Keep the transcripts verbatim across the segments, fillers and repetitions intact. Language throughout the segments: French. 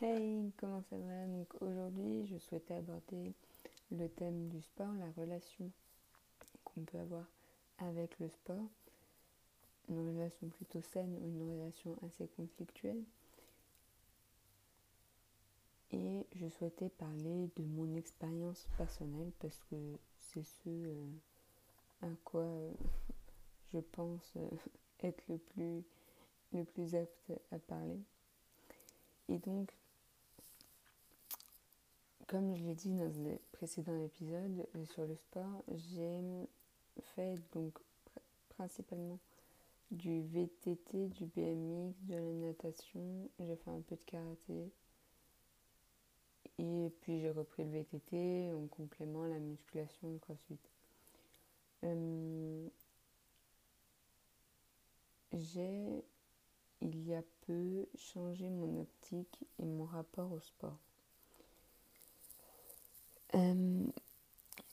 Hey, comment ça va? Donc aujourd'hui, je souhaitais aborder le thème du sport, la relation qu'on peut avoir avec le sport, une relation plutôt saine ou une relation assez conflictuelle. Et je souhaitais parler de mon expérience personnelle parce que c'est ce euh, à quoi euh, je pense euh, être le plus, le plus apte à parler. Et donc, comme je l'ai dit dans les précédents épisodes sur le sport, j'ai fait donc principalement du V T T, du B M X, de la natation, j'ai fait un peu de karaté et puis j'ai repris le V T T en complément à la musculation, le crossfit. Euh, j'ai, il y a peu, changé mon optique et mon rapport au sport. Euh,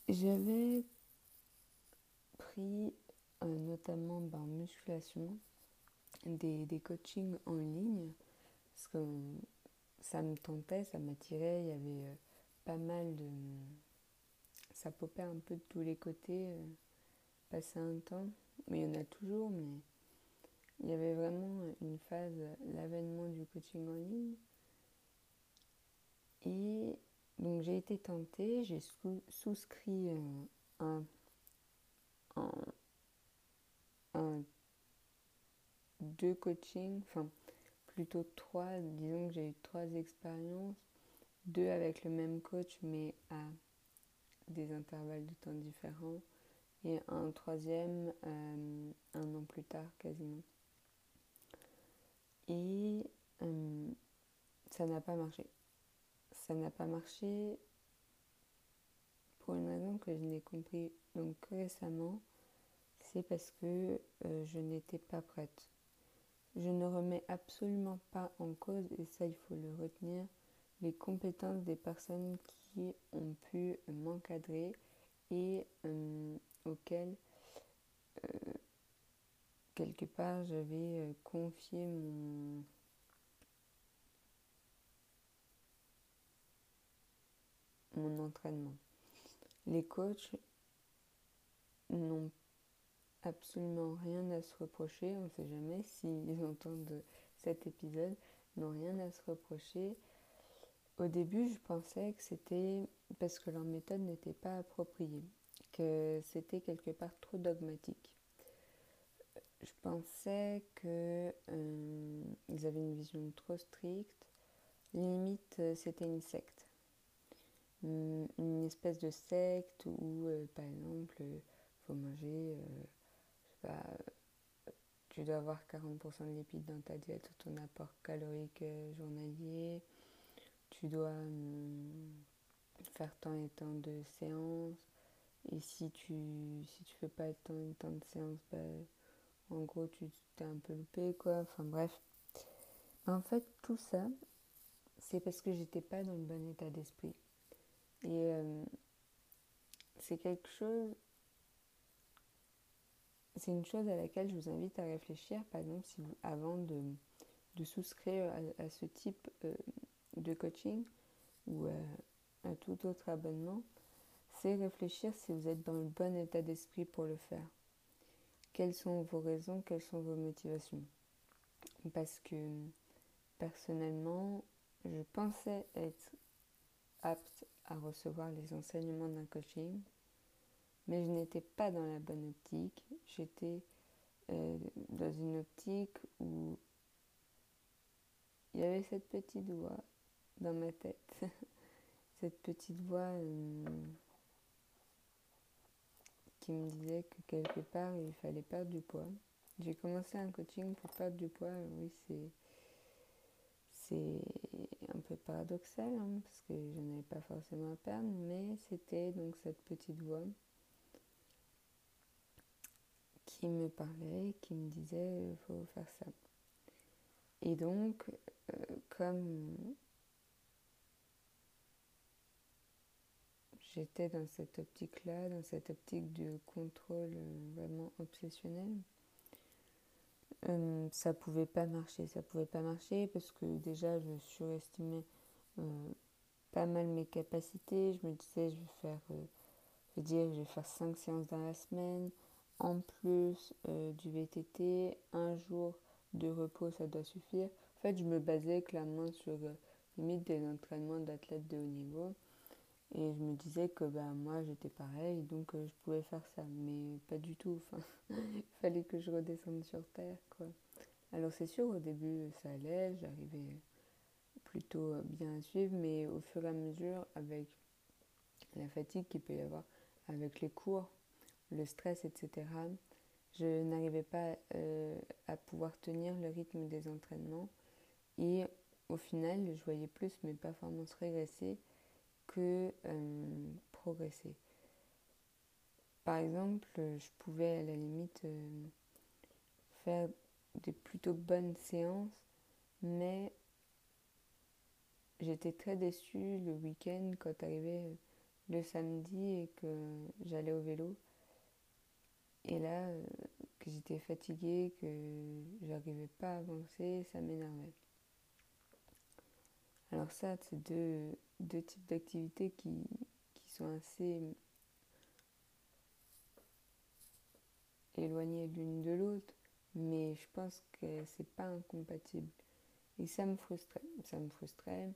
j'avais pris euh, notamment ben, en musculation des, des coachings en ligne parce que euh, ça me tentait, ça m'attirait, il y avait euh, pas mal de... ça popait un peu de tous les côtés, euh, passé un temps, mais il y en a toujours, mais il y avait vraiment une phase, l'avènement du coaching en ligne. Et donc j'ai été tentée, j'ai sous- souscrit un, un, un, deux coachings, enfin plutôt trois, disons que j'ai eu trois expériences, deux avec le même coach mais à des intervalles de temps différents et un troisième euh, un an plus tard quasiment. Et euh, ça n'a pas marché. Ça n'a pas marché pour une raison que je n'ai compris donc que récemment, c'est parce que euh, je n'étais pas prête. Je ne remets absolument pas en cause, et ça il faut le retenir, les compétences des personnes qui ont pu m'encadrer et euh, auxquelles euh, quelque part j'avais confié mon... mon entraînement. Les coachs n'ont absolument rien à se reprocher, on ne sait jamais s'ils entendent cet épisode, n'ont rien à se reprocher. Au début, je pensais que c'était parce que leur méthode n'était pas appropriée, que c'était quelque part trop dogmatique. Je pensais que euh, ils avaient une vision trop stricte, limite c'était une secte. Une espèce de secte où, euh, par exemple, il euh, faut manger, euh, je sais pas, euh, tu dois avoir quarante pour cent de lipides dans ta diète ou ton apport calorique euh, journalier, tu dois euh, faire tant et tant de séances, et si tu si tu fais pas tant et tant de séances, bah, en gros, tu t'es un peu loupé, quoi, enfin bref. En fait, tout ça, c'est parce que j'étais pas dans le bon état d'esprit. Et euh, c'est quelque chose, c'est une chose à laquelle je vous invite à réfléchir, par exemple, si vous, avant de, de souscrire à, à ce type euh, de coaching ou euh, à tout autre abonnement, c'est réfléchir si vous êtes dans le bon état d'esprit pour le faire. Quelles sont vos raisons, quelles sont vos motivations? Parce que, personnellement, je pensais être apte à recevoir les enseignements d'un coaching, mais je n'étais pas dans la bonne optique. J'étais euh, dans une optique où il y avait cette petite voix dans ma tête, cette petite voix euh, qui me disait que quelque part il fallait perdre du poids. J'ai commencé un coaching pour perdre du poids, oui c'est... C'est un peu paradoxal, hein, parce que je n'avais pas forcément à perdre, mais c'était donc cette petite voix qui me parlait, qui me disait il faut faire ça. Et donc, euh, comme j'étais dans cette optique-là, dans cette optique de contrôle vraiment obsessionnel, euh, ça pouvait pas marcher. Ça pouvait pas marcher parce que déjà, je surestimais euh, pas mal mes capacités. Je me disais, je vais faire, euh, je veux dire, je vais faire cinq séances dans la semaine, en plus euh, du V T T, un jour de repos, ça doit suffire. En fait, je me basais clairement sur euh, limite des entraînements d'athlètes de haut niveau. Et je me disais que bah, moi, j'étais pareil, donc euh, je pouvais faire ça. Mais pas du tout. Il fallait que je redescende sur terre, quoi. Alors c'est sûr, au début, ça allait. J'arrivais plutôt bien à suivre. Mais au fur et à mesure, avec la fatigue qu'il peut y avoir, avec les cours, le stress, et cetera, je n'arrivais pas euh, à pouvoir tenir le rythme des entraînements. Et au final, je voyais plus mes performances régresser que euh, progresser. Par exemple, je pouvais à la limite euh, faire des plutôt bonnes séances, mais j'étais très déçue le week-end quand arrivait le samedi et que j'allais au vélo. Et là, euh, que j'étais fatiguée, que j'arrivais pas à avancer, ça m'énervait. Alors ça, c'est deux, deux types d'activités qui, qui sont assez éloignées l'une de l'autre, mais je pense que c'est pas incompatible. Et ça me frustrait. Ça me frustrait.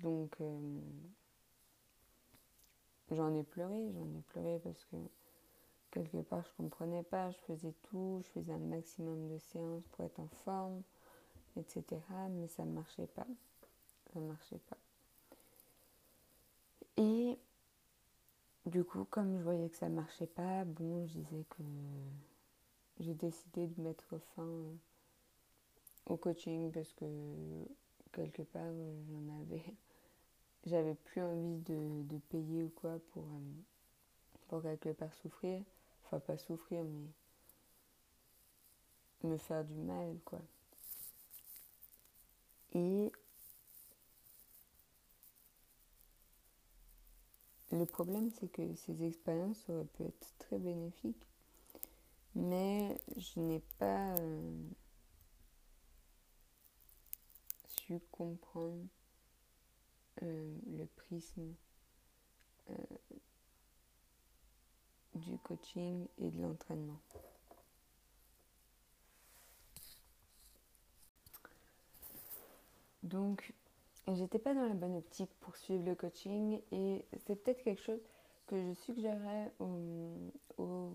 Donc, euh, j'en ai pleuré, j'en ai pleuré parce que quelque part, je comprenais pas, je faisais tout, je faisais un maximum de séances pour être en forme, et cetera. Mais ça ne marchait pas. Ça marchait pas. Et du coup, comme je voyais que ça marchait pas, bon, je disais que j'ai décidé de mettre fin au coaching parce que quelque part, j'en avais, j'avais plus envie de, de payer ou quoi pour, pour quelque part souffrir. Enfin, pas souffrir, mais me faire du mal, quoi. Et le problème, c'est que ces expériences auraient pu être très bénéfiques, mais je n'ai pas euh, su comprendre euh, le prisme euh, du coaching et de l'entraînement. Donc, j'étais pas dans la bonne optique pour suivre le coaching et c'est peut-être quelque chose que je suggérerais au, au,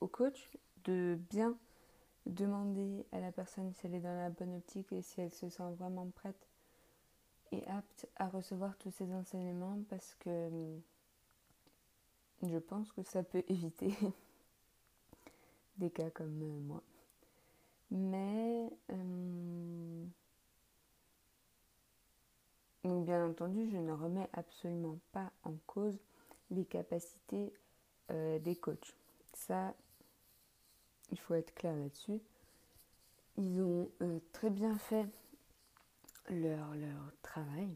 au coach de bien demander à la personne si elle est dans la bonne optique et si elle se sent vraiment prête et apte à recevoir tous ces enseignements parce que je pense que ça peut éviter des cas comme moi. Mais... Euh, Donc bien entendu, je ne remets absolument pas en cause les capacités euh, des coachs. Ça, il faut être clair là-dessus. Ils ont euh, très bien fait leur, leur travail.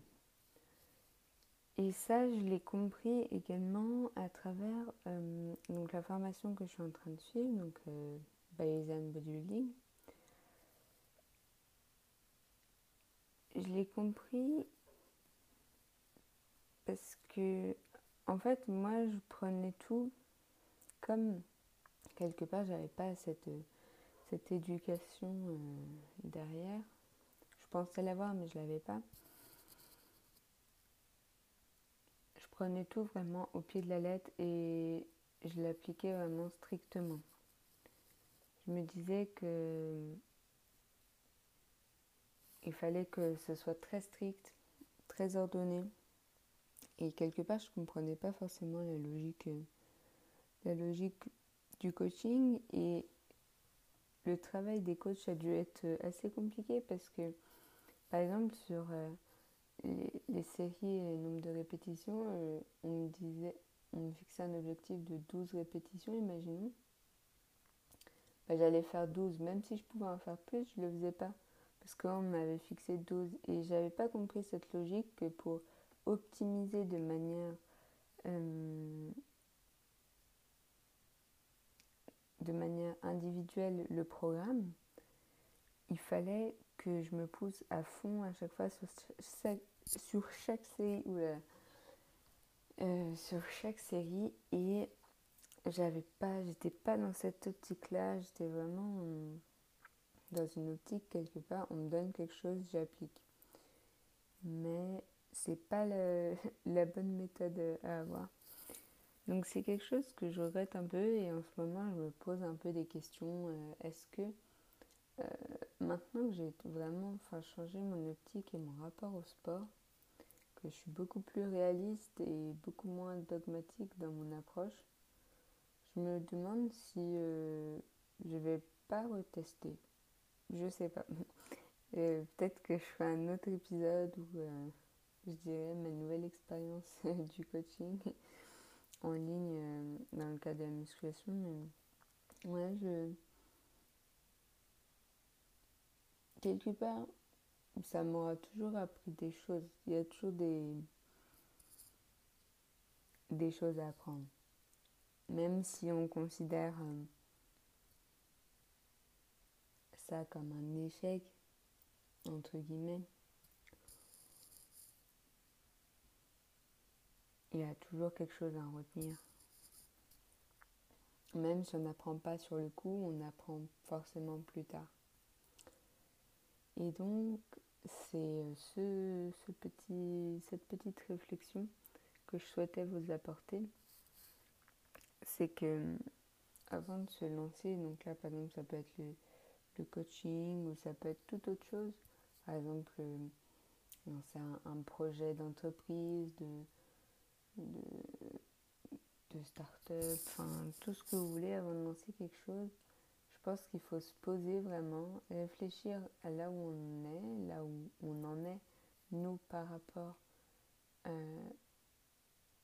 Et ça, je l'ai compris également à travers euh, donc la formation que je suis en train de suivre, donc euh, Bayesian Bodybuilding. Je l'ai compris... Parce que, en fait, moi, je prenais tout comme, quelque part, j'avais pas cette, cette éducation euh, derrière. Je pensais l'avoir, mais je l'avais pas. Je prenais tout vraiment au pied de la lettre et je l'appliquais vraiment strictement. Je me disais que il fallait que ce soit très strict, très ordonné. Et quelque part, je ne comprenais pas forcément la logique, la logique du coaching. Et le travail des coachs a dû être assez compliqué parce que, par exemple, sur euh, les, les séries et les nombres de répétitions, euh, on me disait, on me fixait un objectif de douze répétitions, imaginons. Ben, j'allais faire douze, même si je pouvais en faire plus, je ne le faisais pas. Parce qu'on m'avait fixé douze et je n'avais pas compris cette logique que pour... optimiser de manière euh, de manière individuelle le programme, il fallait que je me pousse à fond à chaque fois sur chaque, sur chaque série oula, euh, sur chaque série et j'avais pas, j'étais pas dans cette optique-là, j'étais vraiment euh, dans une optique quelque part, on me donne quelque chose, j'applique. Mais c'est pas le, la bonne méthode à avoir. Donc c'est quelque chose que je regrette un peu et en ce moment je me pose un peu des questions. Euh, est-ce que euh, maintenant que j'ai vraiment enfin, changé mon optique et mon rapport au sport, que je suis beaucoup plus réaliste et beaucoup moins dogmatique dans mon approche, je me demande si euh, je vais pas retester. Je sais pas. Euh, peut-être que je ferai un autre épisode où euh, je dirais ma nouvelle expérience du coaching en ligne euh, dans le cadre de la musculation. Mais ouais, je... quelque part, ça m'aura toujours appris des choses. Il y a toujours des, des choses à apprendre. Même si on considère euh, ça comme un échec, entre guillemets, il y a toujours quelque chose à en retenir. Même si on n'apprend pas sur le coup, on apprend forcément plus tard. Et donc, c'est ce, ce petit, cette petite réflexion que je souhaitais vous apporter. C'est que, avant de se lancer, donc là par exemple ça peut être le, le coaching ou ça peut être toute autre chose. Par exemple, lancer un, un projet d'entreprise, de... de, de start-up, enfin tout ce que vous voulez avant de lancer quelque chose. Je pense qu'il faut se poser vraiment, réfléchir à là où on est, là où on en est, nous par rapport à euh,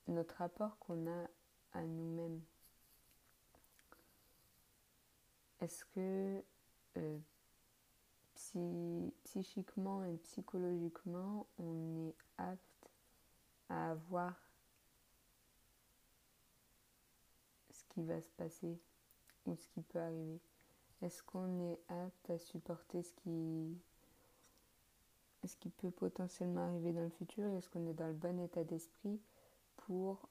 notre rapport qu'on a à nous-mêmes. Est-ce que euh, psy, psychiquement et psychologiquement, on est apte à avoir qui va se passer ou ce qui peut arriver? Est-ce qu'on est apte à supporter ce qui, ce qui peut potentiellement arriver dans le futur? Est-ce qu'on est dans le bon état d'esprit pour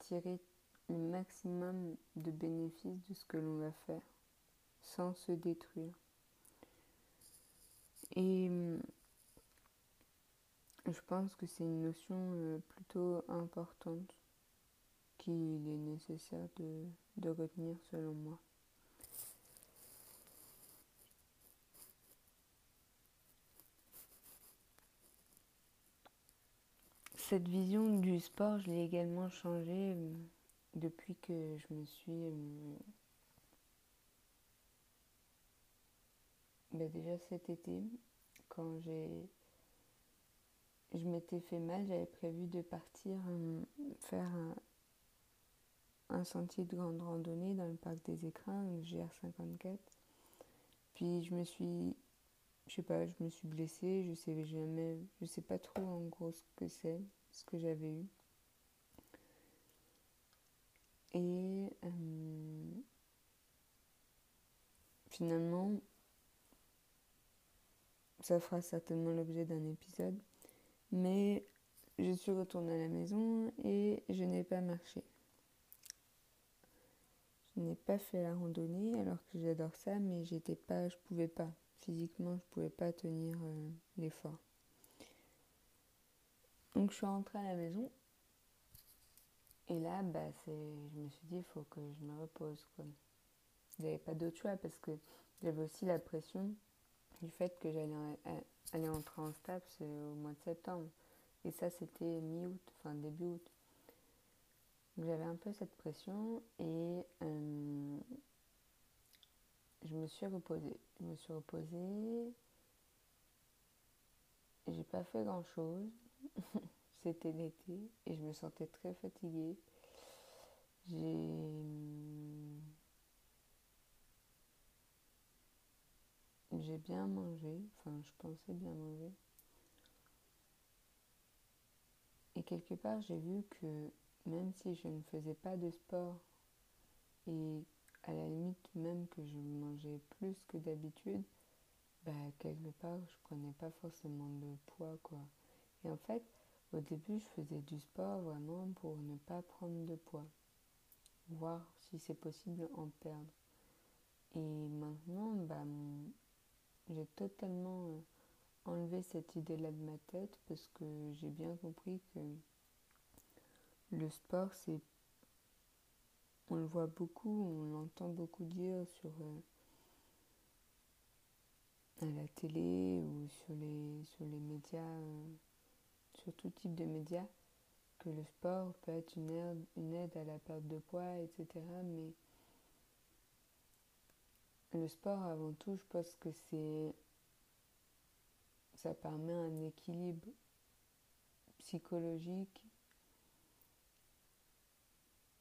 tirer le maximum de bénéfices de ce que l'on va faire sans se détruire? Et je pense que c'est une notion plutôt importante qu'il est nécessaire de, de retenir selon moi. Cette vision du sport, je l'ai également changée depuis que je me suis... Ben déjà cet été, quand j'ai... je m'étais fait mal, j'avais prévu de partir faire... un, un sentier de grande randonnée dans le parc des Écrins, G R cinquante-quatre. Puis je me suis, je sais pas, je me suis blessée, je sais jamais, je sais pas trop en gros ce que c'est, ce que j'avais eu. Et euh, finalement, ça fera certainement l'objet d'un épisode, mais je suis retournée à la maison et je n'ai pas marché. Je n'ai pas fait la randonnée alors que j'adore ça, mais j'étais pas, je pouvais pas. Physiquement, je pouvais pas tenir euh, l'effort. Donc je suis rentrée à la maison et là, bah, c'est, je me suis dit il faut que je me repose, quoi. J'avais pas d'autre choix parce que j'avais aussi la pression du fait que j'allais aller entrer en STAPS au mois de septembre. Et ça, c'était mi-août, enfin début août. Donc j'avais un peu cette pression et euh, je me suis reposée. Je me suis reposée, j'ai pas fait grand chose, c'était l'été et je me sentais très fatiguée. J'ai, j'ai bien mangé, enfin je pensais bien manger. Et quelque part j'ai vu que même si je ne faisais pas de sport et à la limite même que je mangeais plus que d'habitude, bah quelque part je prenais pas forcément de poids quoi. Et en fait au début je faisais du sport vraiment pour ne pas prendre de poids, voir si c'est possible en perdre. Et maintenant bah j'ai totalement euh, enlevé cette idée-là de ma tête parce que j'ai bien compris que le sport, c'est, on le voit beaucoup, on l'entend beaucoup dire sur euh, à la télé ou sur les, sur les médias, euh, sur tout type de médias, que le sport peut être une aide, une aide à la perte de poids, et cetera. Mais le sport, avant tout, je pense que c'est, ça permet un équilibre psychologique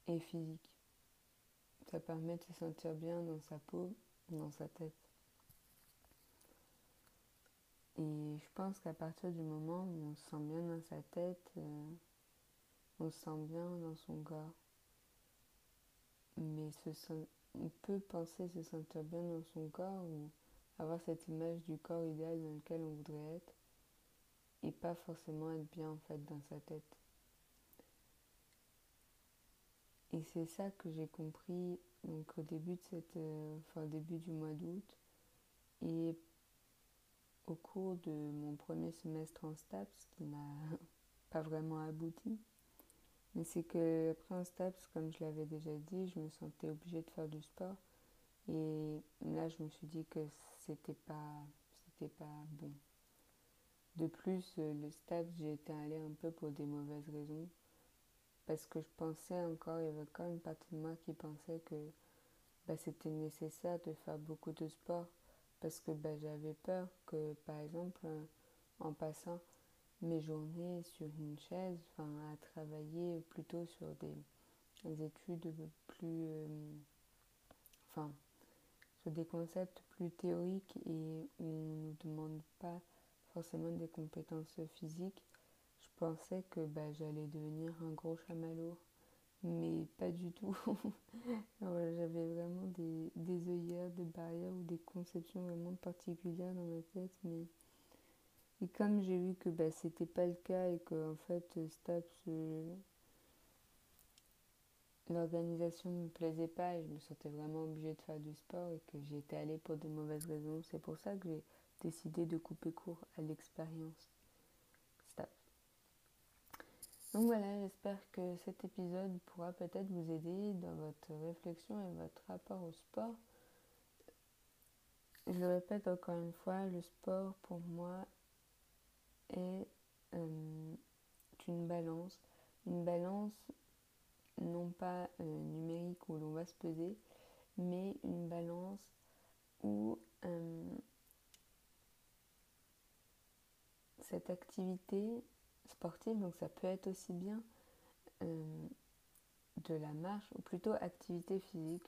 et physique. Ça permet de se sentir bien dans sa peau, dans sa tête. Et je pense qu'à partir du moment où on se sent bien dans sa tête, euh, on se sent bien dans son corps. Mais se sent, on peut penser se sentir bien dans son corps ou avoir cette image du corps idéal dans lequel on voudrait être et pas forcément être bien en fait dans sa tête. Et c'est ça que j'ai compris donc au début de cette, euh, enfin, début du mois d'août et au cours de mon premier semestre en STAPS qui n'a pas vraiment abouti. Mais c'est que après en STAPS, comme je l'avais déjà dit, je me sentais obligée de faire du sport. Et là, je me suis dit que c'était pas, c'était pas bon. De plus, le STAPS, j'y étais allée un peu pour des mauvaises raisons. Parce que je pensais encore, il y avait quand même une partie de moi qui pensait que bah, c'était nécessaire de faire beaucoup de sport. Parce que bah, j'avais peur que, par exemple, en passant mes journées sur une chaise, enfin à travailler plutôt sur des, des études plus... Euh, enfin, sur des concepts plus théoriques et où on ne nous demande pas forcément des compétences physiques, je pensais que bah, j'allais devenir un gros chamallow, mais pas du tout. Alors, j'avais vraiment des, des œillères, des barrières ou des conceptions vraiment particulières dans ma tête. Mais... Et comme j'ai vu que bah, c'était pas le cas et que en fait, STAPS... Euh, l'organisation ne me plaisait pas et je me sentais vraiment obligée de faire du sport et que j'y étais allée pour de mauvaises raisons. C'est pour ça que j'ai décidé de couper court à l'expérience STAPS. Donc voilà, j'espère que cet épisode pourra peut-être vous aider dans votre réflexion et votre rapport au sport. Je le répète encore une fois, le sport pour moi est euh, une balance. Une balance... non pas euh, numérique où l'on va se peser, mais une balance où euh, cette activité sportive, donc ça peut être aussi bien euh, de la marche, ou plutôt activité physique,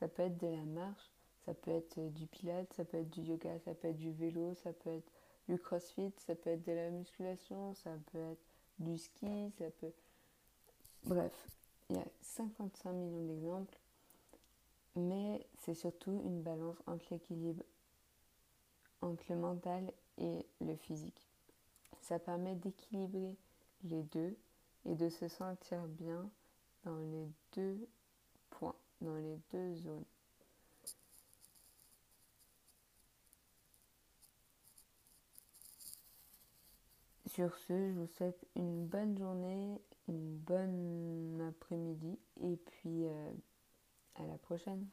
ça peut être de la marche, ça peut être du pilates, ça peut être du yoga, ça peut être du vélo, ça peut être du crossfit, ça peut être de la musculation, ça peut être du ski, ça peut... Bref. Il y a cinquante-cinq millions d'exemples, mais c'est surtout une balance entre l'équilibre, entre le mental et le physique. Ça permet d'équilibrer les deux et de se sentir bien dans les deux points, dans les deux zones. Sur ce, je vous souhaite une bonne journée, une bonne après-midi et puis euh, à la prochaine.